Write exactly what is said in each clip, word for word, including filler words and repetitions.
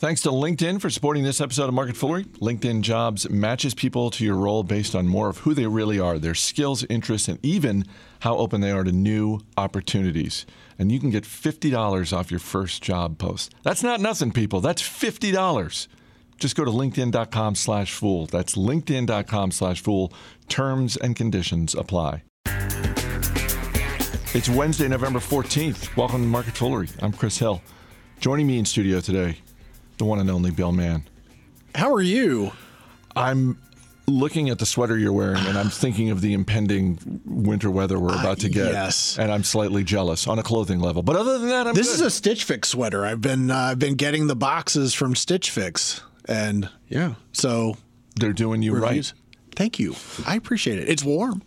Thanks to LinkedIn for supporting this episode of Market Foolery. LinkedIn Jobs matches people to your role based on more of who they really are, their skills, interests, and even how open they are to new opportunities. And you can get fifty dollars off your first job post. That's not nothing, people. That's fifty dollars. Just go to linkedin.com slash fool. That's linkedin.com slash fool. Terms and conditions apply. It's Wednesday, November fourteenth. Welcome to Market Foolery. I'm Chris Hill. Joining me in studio today, the one and only Bill Mann. How are you? I'm looking at the sweater you're wearing, and I'm thinking of the impending winter weather we're about to get. Uh, yes. And I'm slightly jealous on a clothing level. But other than that, I'm This good. is a Stitch Fix sweater. I've been, uh, I've been getting the boxes from Stitch Fix. And yeah, so they're doing you reviews. Right. Thank you. I appreciate it. It's warm.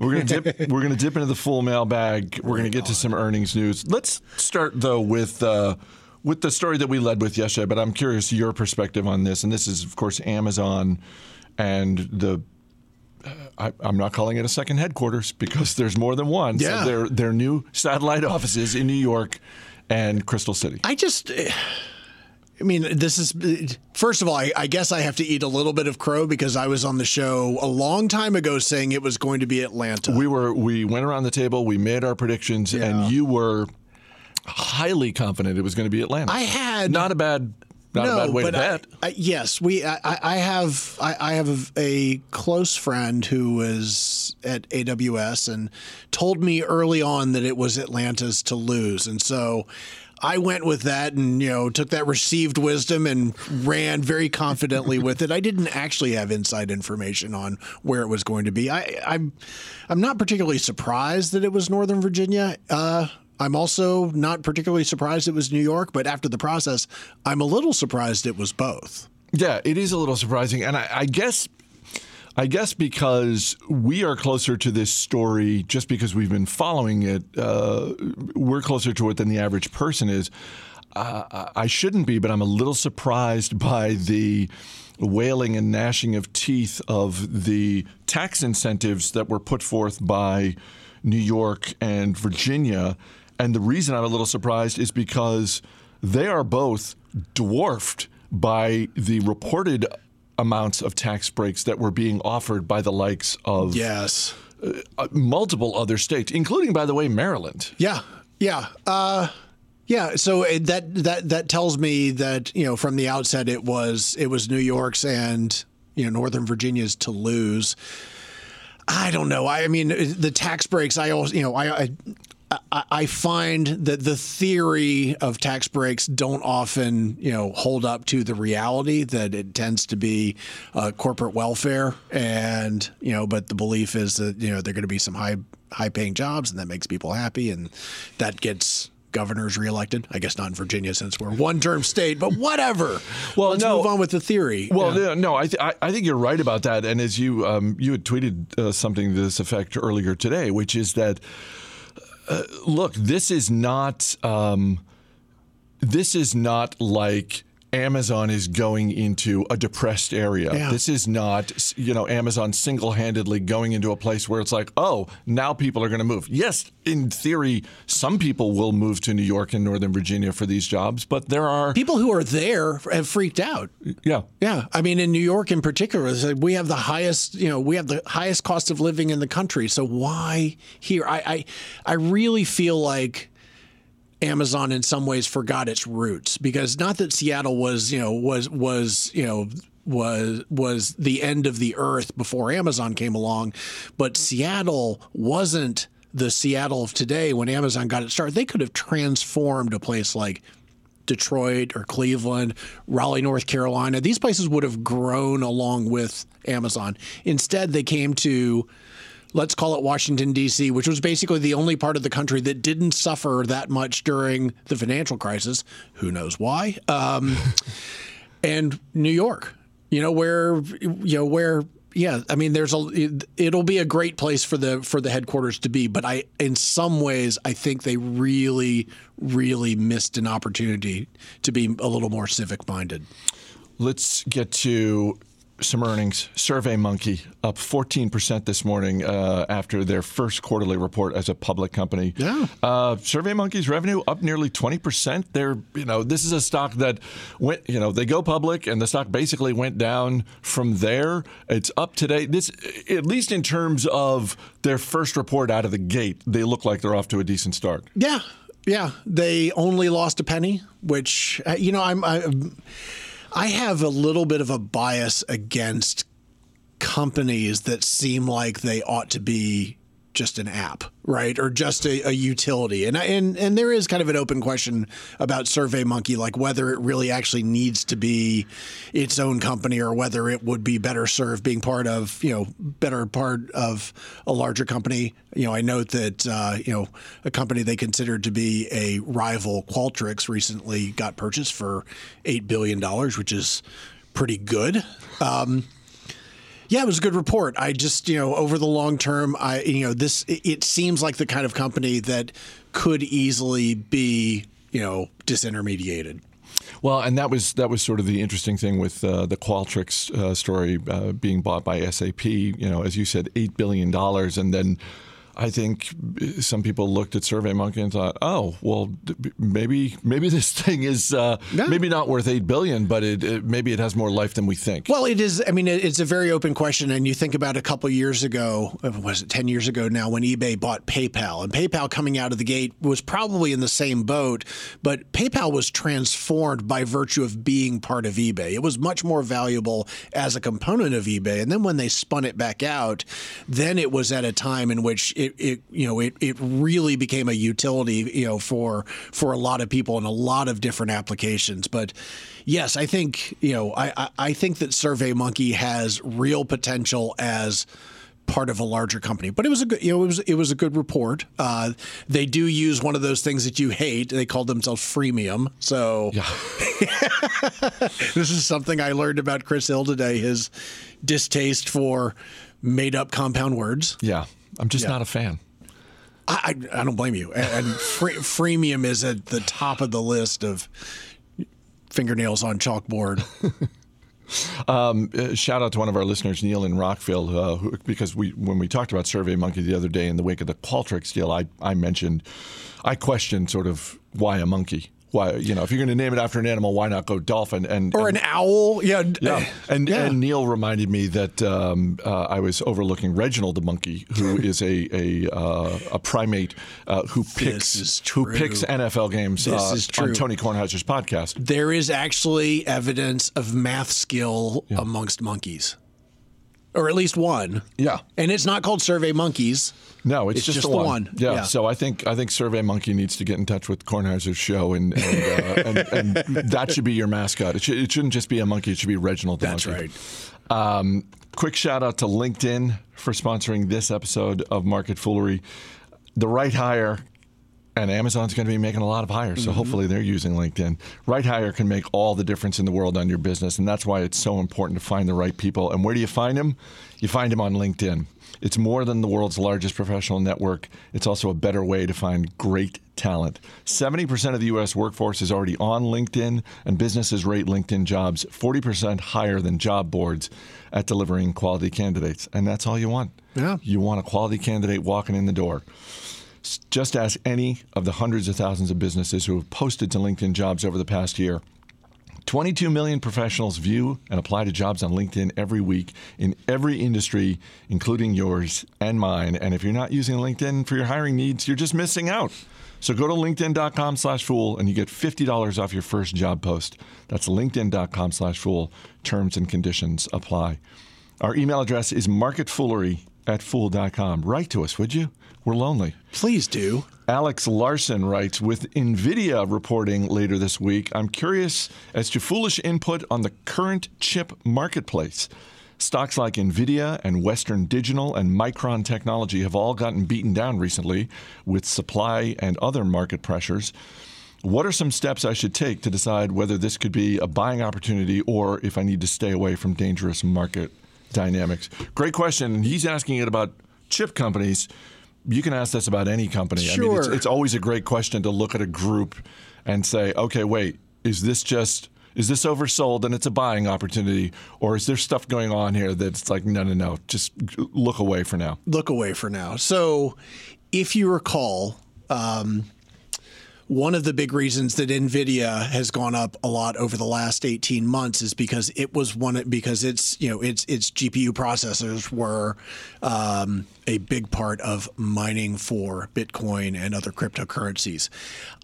We're gonna dip. We're gonna dip into the full mailbag. We're gonna get to some earnings news. Let's start though with uh, with the story that we led with yesterday. But I'm curious your perspective on this. And this is, of course, Amazon and the. I, I'm not calling it a second headquarters because there's more than one. Yeah. So their their new satellite offices in New York and Crystal City. I just. I mean, this is, first of all, I, I guess I have to eat a little bit of crow because I was on the show a long time ago saying it was going to be Atlanta. We were, we went around the table, we made our predictions, yeah. and you were highly confident it was going to be Atlanta. I had not a bad, not no, a bad way but to bet. I, I, yes, we. I, I have, I, I have a close friend who was at A W S and told me early on that it was Atlanta's to lose, and so. I went with that and, you know, took that received wisdom and ran very confidently with it. I didn't actually have inside information on where it was going to be. I, I'm I'm not particularly surprised that it was Northern Virginia. Uh, I'm also not particularly surprised it was New York. But after the process, I'm a little surprised it was both. Yeah, it is a little surprising. And I, I guess I guess because we are closer to this story, just because we've been following it, uh, we're closer to it than the average person is. Uh, I shouldn't be, but I'm a little surprised by the wailing and gnashing of teeth of the tax incentives that were put forth by New York and Virginia. And the reason I'm a little surprised is because they are both dwarfed by the reported amounts of tax breaks that were being offered by the likes of yes. uh, multiple other states, including, by the way, Maryland. Yeah, yeah, uh, yeah. So that that that tells me that, you know, from the outset it was it was New York's and, you know, Northern Virginia's to lose. I don't know. I, I mean, the tax breaks. I also, you know, I. I I find that the theory of tax breaks don't often, you know, hold up to the reality. That it tends to be uh, corporate welfare, and you know, but the belief is that, you know, there are going to be some high high paying jobs, and that makes people happy, and that gets governors reelected. I guess not in Virginia since we're a one term state, but whatever. Well, let's no, move on with the theory. Well, yeah. no, I, th- I think you're right about that. And as you um, you had tweeted uh, something to this effect earlier today, which is that. Uh, look, this is not um, this is not like Amazon is going into a depressed area. Yeah. This is not, you know, Amazon single-handedly going into a place where it's like, oh, now people are going to move. Yes, in theory, some people will move to New York and Northern Virginia for these jobs, but there are people who are there have freaked out. Yeah, yeah. I mean, in New York in particular, we have the highest, you know, we have the highest cost of living in the country. So why here? I, I, I really feel like Amazon in some ways forgot its roots, because not that Seattle was, you know, was was, you know, was was the end of the earth before Amazon came along, but Seattle wasn't the Seattle of today when Amazon got its start. They could have transformed a place like Detroit or Cleveland, Raleigh, North Carolina. These places would have grown along with Amazon. Instead, they came to, let's call it Washington, D C, which was basically the only part of the country that didn't suffer that much during the financial crisis. Who knows why? Um, and New York, you know, where, you know, where, yeah, I mean, there's a, it'll be a great place for the for the headquarters to be. But I, in some ways, I think they really, really missed an opportunity to be a little more civic minded. Let's get to some earnings. SurveyMonkey up fourteen percent this morning uh, after their first quarterly report as a public company. Yeah. Uh, SurveyMonkey's revenue up nearly twenty percent. They're, you know, this is a stock that went, you know, they go public and the stock basically went down from there. It's up today. This, at least in terms of their first report out of the gate, they look like they're off to a decent start. Yeah. Yeah. They only lost a penny, which, you know, I'm. I'm I have a little bit of a bias against companies that seem like they ought to be just an app, right? Or just a, a utility. And, I, and and there is kind of an open question about SurveyMonkey, like whether it really actually needs to be its own company or whether it would be better served being part of, you know, better part of a larger company. You know, I note that, uh, you know, a company they considered to be a rival, Qualtrics, recently got purchased for eight billion dollars, which is pretty good. Um Yeah, it was a good report. I just, you know, over the long term, I, you know, this, it seems like the kind of company that could easily be, you know, disintermediated. Well, and that was that was sort of the interesting thing with uh, the Qualtrics uh, story uh, being bought by S A P. You know, as you said, eight billion dollars, and then I think some people looked at SurveyMonkey and thought, "Oh, well, maybe maybe this thing is uh, yeah. maybe not worth eight billion, but it, it, maybe it has more life than we think." Well, it is. I mean, it's a very open question. And you think about a couple years ago, was it ten years ago now, when eBay bought PayPal, and PayPal coming out of the gate was probably in the same boat, but PayPal was transformed by virtue of being part of eBay. It was much more valuable as a component of eBay. And then when they spun it back out, then it was at a time in which it It, it you know it, it really became a utility, you know, for for a lot of people in a lot of different applications. But yes, I think, you know, I, I think that SurveyMonkey has real potential as part of a larger company. But it was a good, you know, it was it was a good report. Uh, they do use one of those things that you hate. They call themselves freemium. So yeah. This is something I learned about Chris Hill today, his distaste for made up compound words. Yeah. I'm just yeah. not a fan. I, I, I don't blame you. And, and free, freemium is at the top of the list of fingernails on chalkboard. um, shout out to one of our listeners, Neil in Rockville, uh, who, because we when we talked about SurveyMonkey the other day in the wake of the Qualtrics deal, I, I mentioned, I questioned sort of why a monkey. Why, you know, if you're going to name it after an animal, why not go dolphin and or and, an owl? Yeah, yeah. And, yeah. and Neil reminded me that um, uh, I was overlooking Reginald the monkey, who is a a, uh, a primate uh, who picks who picks N F L games uh, on Tony Kornheiser's podcast. There is actually evidence of math skill yeah. amongst monkeys. Or at least one. Yeah. And it's not called SurveyMonkeys. No, it's, it's just, just the one. one. Yeah. yeah. So I think I think SurveyMonkey needs to get in touch with Kornheiser's show, and and, uh, and, and that should be your mascot. It, should, it shouldn't just be a monkey. It should be Reginald the That's monkey. Right. Um, quick shout out to LinkedIn for sponsoring this episode of Market Foolery. The right hire, and Amazon's going to be making a lot of hires, so mm-hmm. hopefully they're using LinkedIn. Right hire can make all the difference in the world on your business, and that's why it's so important to find the right people. And where do you find them? You find them on LinkedIn. It's more than the world's largest professional network. It's also a better way to find great talent. seventy percent of the U S workforce is already on LinkedIn, and businesses rate LinkedIn jobs forty percent higher than job boards at delivering quality candidates. And that's all you want. Yeah. You want a quality candidate walking in the door. Just ask any of the hundreds of thousands of businesses who have posted to LinkedIn jobs over the past year. twenty-two million professionals view and apply to jobs on LinkedIn every week in every industry, including yours and mine. And if you're not using LinkedIn for your hiring needs, you're just missing out. So go to linkedin.com slash fool and you get fifty dollars off your first job post. That's linkedin.com slash fool. Terms and conditions apply. Our email address is marketfoolery at fool dot com. Write to us, would you? We're lonely. Please do. Alex Larson writes, with NVIDIA reporting later this week, I'm curious as to foolish input on the current chip marketplace. Stocks like NVIDIA and Western Digital and Micron Technology have all gotten beaten down recently with supply and other market pressures. What are some steps I should take to decide whether this could be a buying opportunity or if I need to stay away from dangerous market dynamics? Great question. He's asking it about chip companies. You can ask this about any company. Sure. I mean, it's, it's always a great question to look at a group and say, okay, wait, is this just Is this oversold and it's a buying opportunity? Or is there stuff going on here that's like, no, no, no, just look away for now? Look away for now. So if you recall, um, one of the big reasons that NVIDIA has gone up a lot over the last eighteen months is because it was one because it's you know its its G P U processors were um, a big part of mining for Bitcoin and other cryptocurrencies.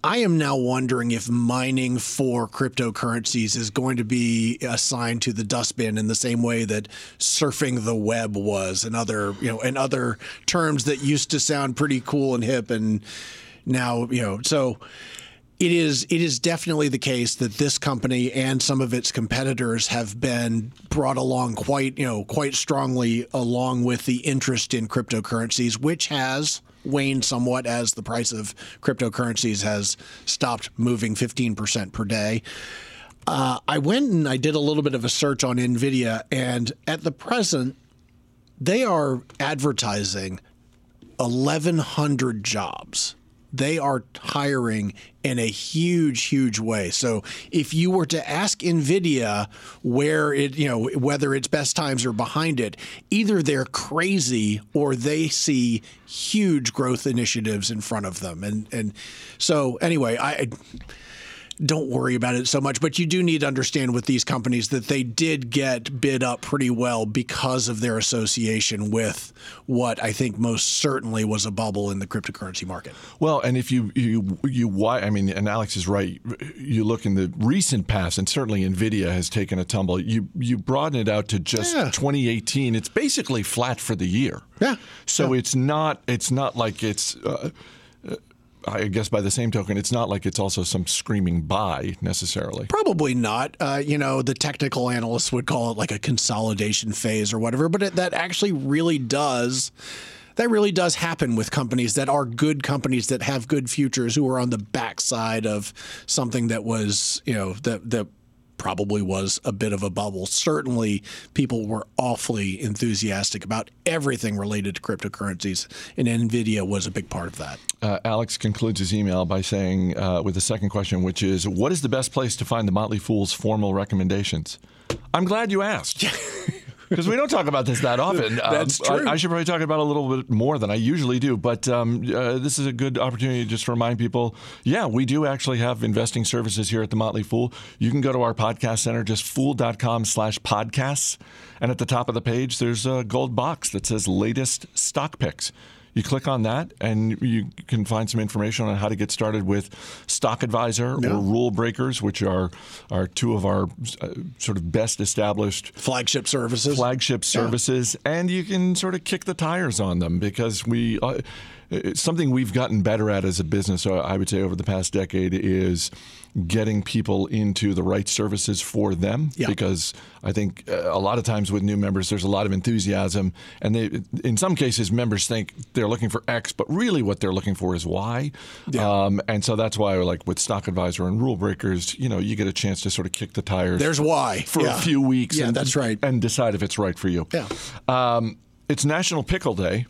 I am now wondering if mining for cryptocurrencies is going to be assigned to the dustbin in the same way that surfing the web was, and other you know and other terms that used to sound pretty cool and hip and. Now, you know, so it is it is definitely the case that this company and some of its competitors have been brought along quite, you know, quite strongly along with the interest in cryptocurrencies, which has waned somewhat as the price of cryptocurrencies has stopped moving fifteen percent per day. Uh, I went and I did a little bit of a search on NVIDIA, and at the present, they are advertising eleven hundred jobs. They are hiring in a huge, huge way. So if you were to ask NVIDIA where it, you know, whether its best times are behind it, either they're crazy or they see huge growth initiatives in front of them. And and so anyway, I, I don't worry about it so much, but you do need to understand with these companies that they did get bid up pretty well because of their association with what I think most certainly was a bubble in the cryptocurrency market. Well, and if you you you why I mean, and Alex is right. You look in the recent past, and certainly NVIDIA has taken a tumble. You you broaden it out to just yeah. twenty eighteen. It's basically flat for the year. Yeah. So yeah. it's not it's not like it's. Uh, I guess by the same token, it's not like it's also some screaming buy necessarily. Probably not. Uh, you know, the technical analysts would call it like a consolidation phase or whatever, but it, that actually really does that really does happen with companies that are good companies that have good futures, who are on the backside of something that was, you know, that that probably was a bit of a bubble. Certainly, people were awfully enthusiastic about everything related to cryptocurrencies, and NVIDIA was a big part of that. Uh, Alex concludes his email by saying, uh, with the second question, which is, what is the best place to find the Motley Fool's formal recommendations? I'm glad you asked. Because we don't talk about this that often. That's um, true. I, I should probably talk about it a little bit more than I usually do. But um, uh, this is a good opportunity just to remind people, yeah, we do actually have investing services here at The Motley Fool. You can go to our podcast center, just fool.com slash podcasts. And at the top of the page, there's a gold box that says latest stock picks. You click on that, and you can find some information on how to get started with Stock Advisor yeah. or Rule Breakers, which are, are two of our uh, sort of best established flagship services. Flagship services, yeah. And you can sort of kick the tires on them because we uh, it's something we've gotten better at as a business. I would say over the past decade is getting people into the right services for them yeah. because I think a lot of times with new members, there's a lot of enthusiasm, and they, in some cases, members think they're They're looking for X, but really what they're looking for is Y. Yeah. Um, and so that's why, like with Stock Advisor and Rule Breakers, you know, you get a chance to sort of kick the tires. There's Y. For yeah. a few weeks. Yeah, and, that's right. And decide if it's right for you. Yeah. Um, it's National Pickle Day.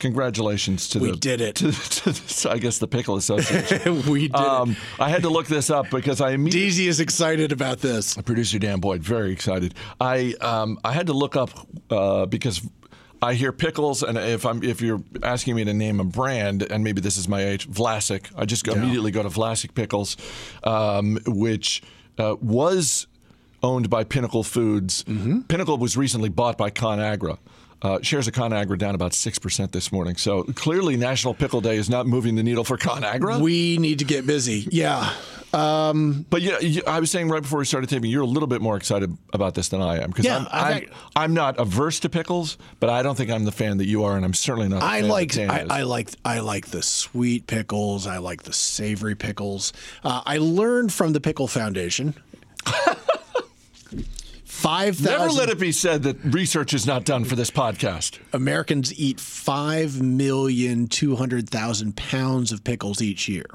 Congratulations to we the. We did it. To, to, to, I guess the Pickle Association. we did um, it. I had to look this up because I immediately. Deasy is excited about this. Producer Dan Boyd, very excited. I, um, I had to look up uh, because. I hear pickles, and if I'm if you're asking me to name a brand, and maybe this is my age, Vlasic, I just go, yeah. immediately go to Vlasic Pickles, um, which uh, was owned by Pinnacle Foods. Mm-hmm. Pinnacle was recently bought by ConAgra. Uh, shares of ConAgra down about six percent this morning. So clearly National Pickle Day is not moving the needle for ConAgra. We need to get busy. Yeah. Um, but yeah, you know, I was saying right before we started taping, you're a little bit more excited about this than I am. Because yeah, I'm, I'm, I'm not averse to pickles, but I don't think I'm the fan that you are, and I'm certainly not the I fan like, that Dan I, is. I like I like the sweet pickles. I like the savory pickles. Uh, I learned from the Pickle Foundation. Five thousand. Never let it be said that research is not done for this podcast. Americans eat five million two hundred thousand pounds of pickles each year.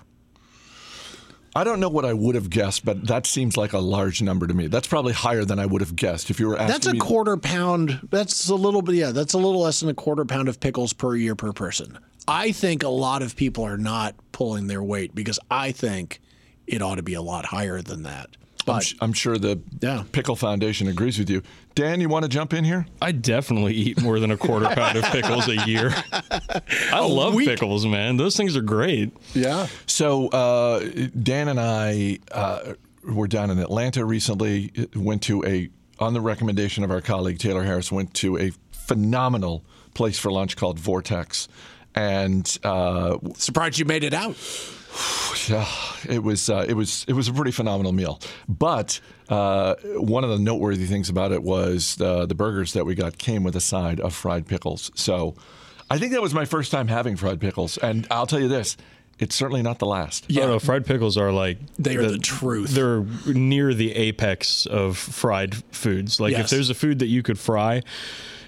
I don't know what I would have guessed, but that seems like a large number to me. That's probably higher than I would have guessed if you were asking. That's a me quarter pound. That's a little bit. Yeah, that's a little less than a quarter pound of pickles per year per person. I think a lot of people are not pulling their weight because I think it ought to be a lot higher than that. I'm, I'm sure the yeah. Pickle Foundation agrees with you. Dan, you want to jump in here? I definitely eat more than a quarter pound of pickles a year. I a love week. pickles, man. Those things are great. Yeah. So uh, Dan and I uh, were down in Atlanta recently, went to a, on the recommendation of our colleague Taylor Harris, went to a phenomenal place for lunch called Vortex. And uh, surprised you made it out. Yeah, it was uh, it was it was a pretty phenomenal meal. But uh, one of the noteworthy things about it was uh, the burgers that we got came with a side of fried pickles. So I think that was my first time having fried pickles, and I'll tell you this. It's certainly not the last. Yeah, oh, no, fried pickles are like they the, are the truth. They're near the apex of fried foods. Like yes. if there's a food that you could fry,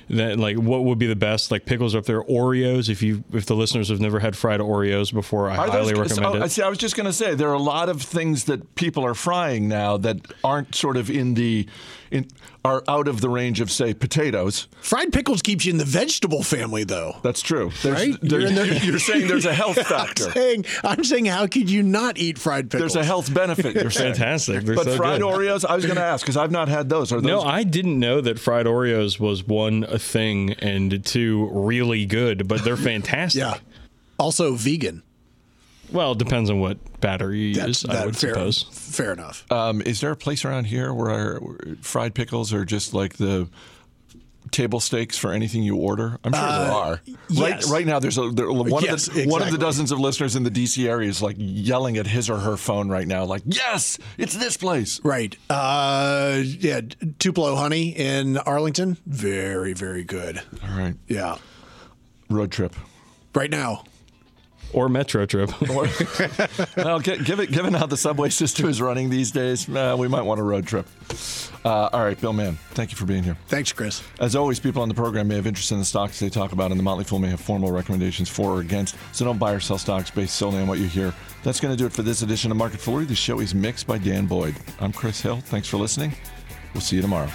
then like what would be the best? Like pickles are up there. Oreos. If you if the listeners have never had fried Oreos before, I are highly those, recommend so, it. See, I was just going to say there are a lot of things that people are frying now that aren't sort of in the in are out of the range of say potatoes. Fried pickles keeps you in the vegetable family, though. That's true. There's, right? There's, you're, you're saying there's a health factor. I'm saying, I'm saying, how could you not eat fried pickles? There's a health benefit. You're saying. Fantastic. They're but so fried good. Oreos, I was going to ask because I've not had those. Are those? No, I didn't know that fried Oreos was one a thing and two really good, but they're fantastic. Yeah. Also vegan. Well, it depends on what batter you use, that, I would fair, suppose. Fair enough. Um, is there a place around here where, our, where fried pickles are just like the table stakes for anything you order? I'm sure uh, there are. Yes. Right, right now, there's a, there, one, yes, of the, exactly. one of the dozens of listeners in the D C area is like yelling at his or her phone right now, like, yes, it's this place. Right. Uh, yeah, Tupelo Honey in Arlington. Very, very good. All right. Yeah. Road trip. Right now. Or metro trip. Or, well, given, given how the subway system is running these days, uh, we might want a road trip. Uh, all right, Bill Mann, thank you for being here. Thanks, Chris. As always, people on the program may have interest in the stocks they talk about, and the Motley Fool may have formal recommendations for or against, so don't buy or sell stocks based solely on what you hear. That's going to do it for this edition of Market Foolery. The show is mixed by Dan Boyd. I'm Chris Hill. Thanks for listening. We'll see you tomorrow.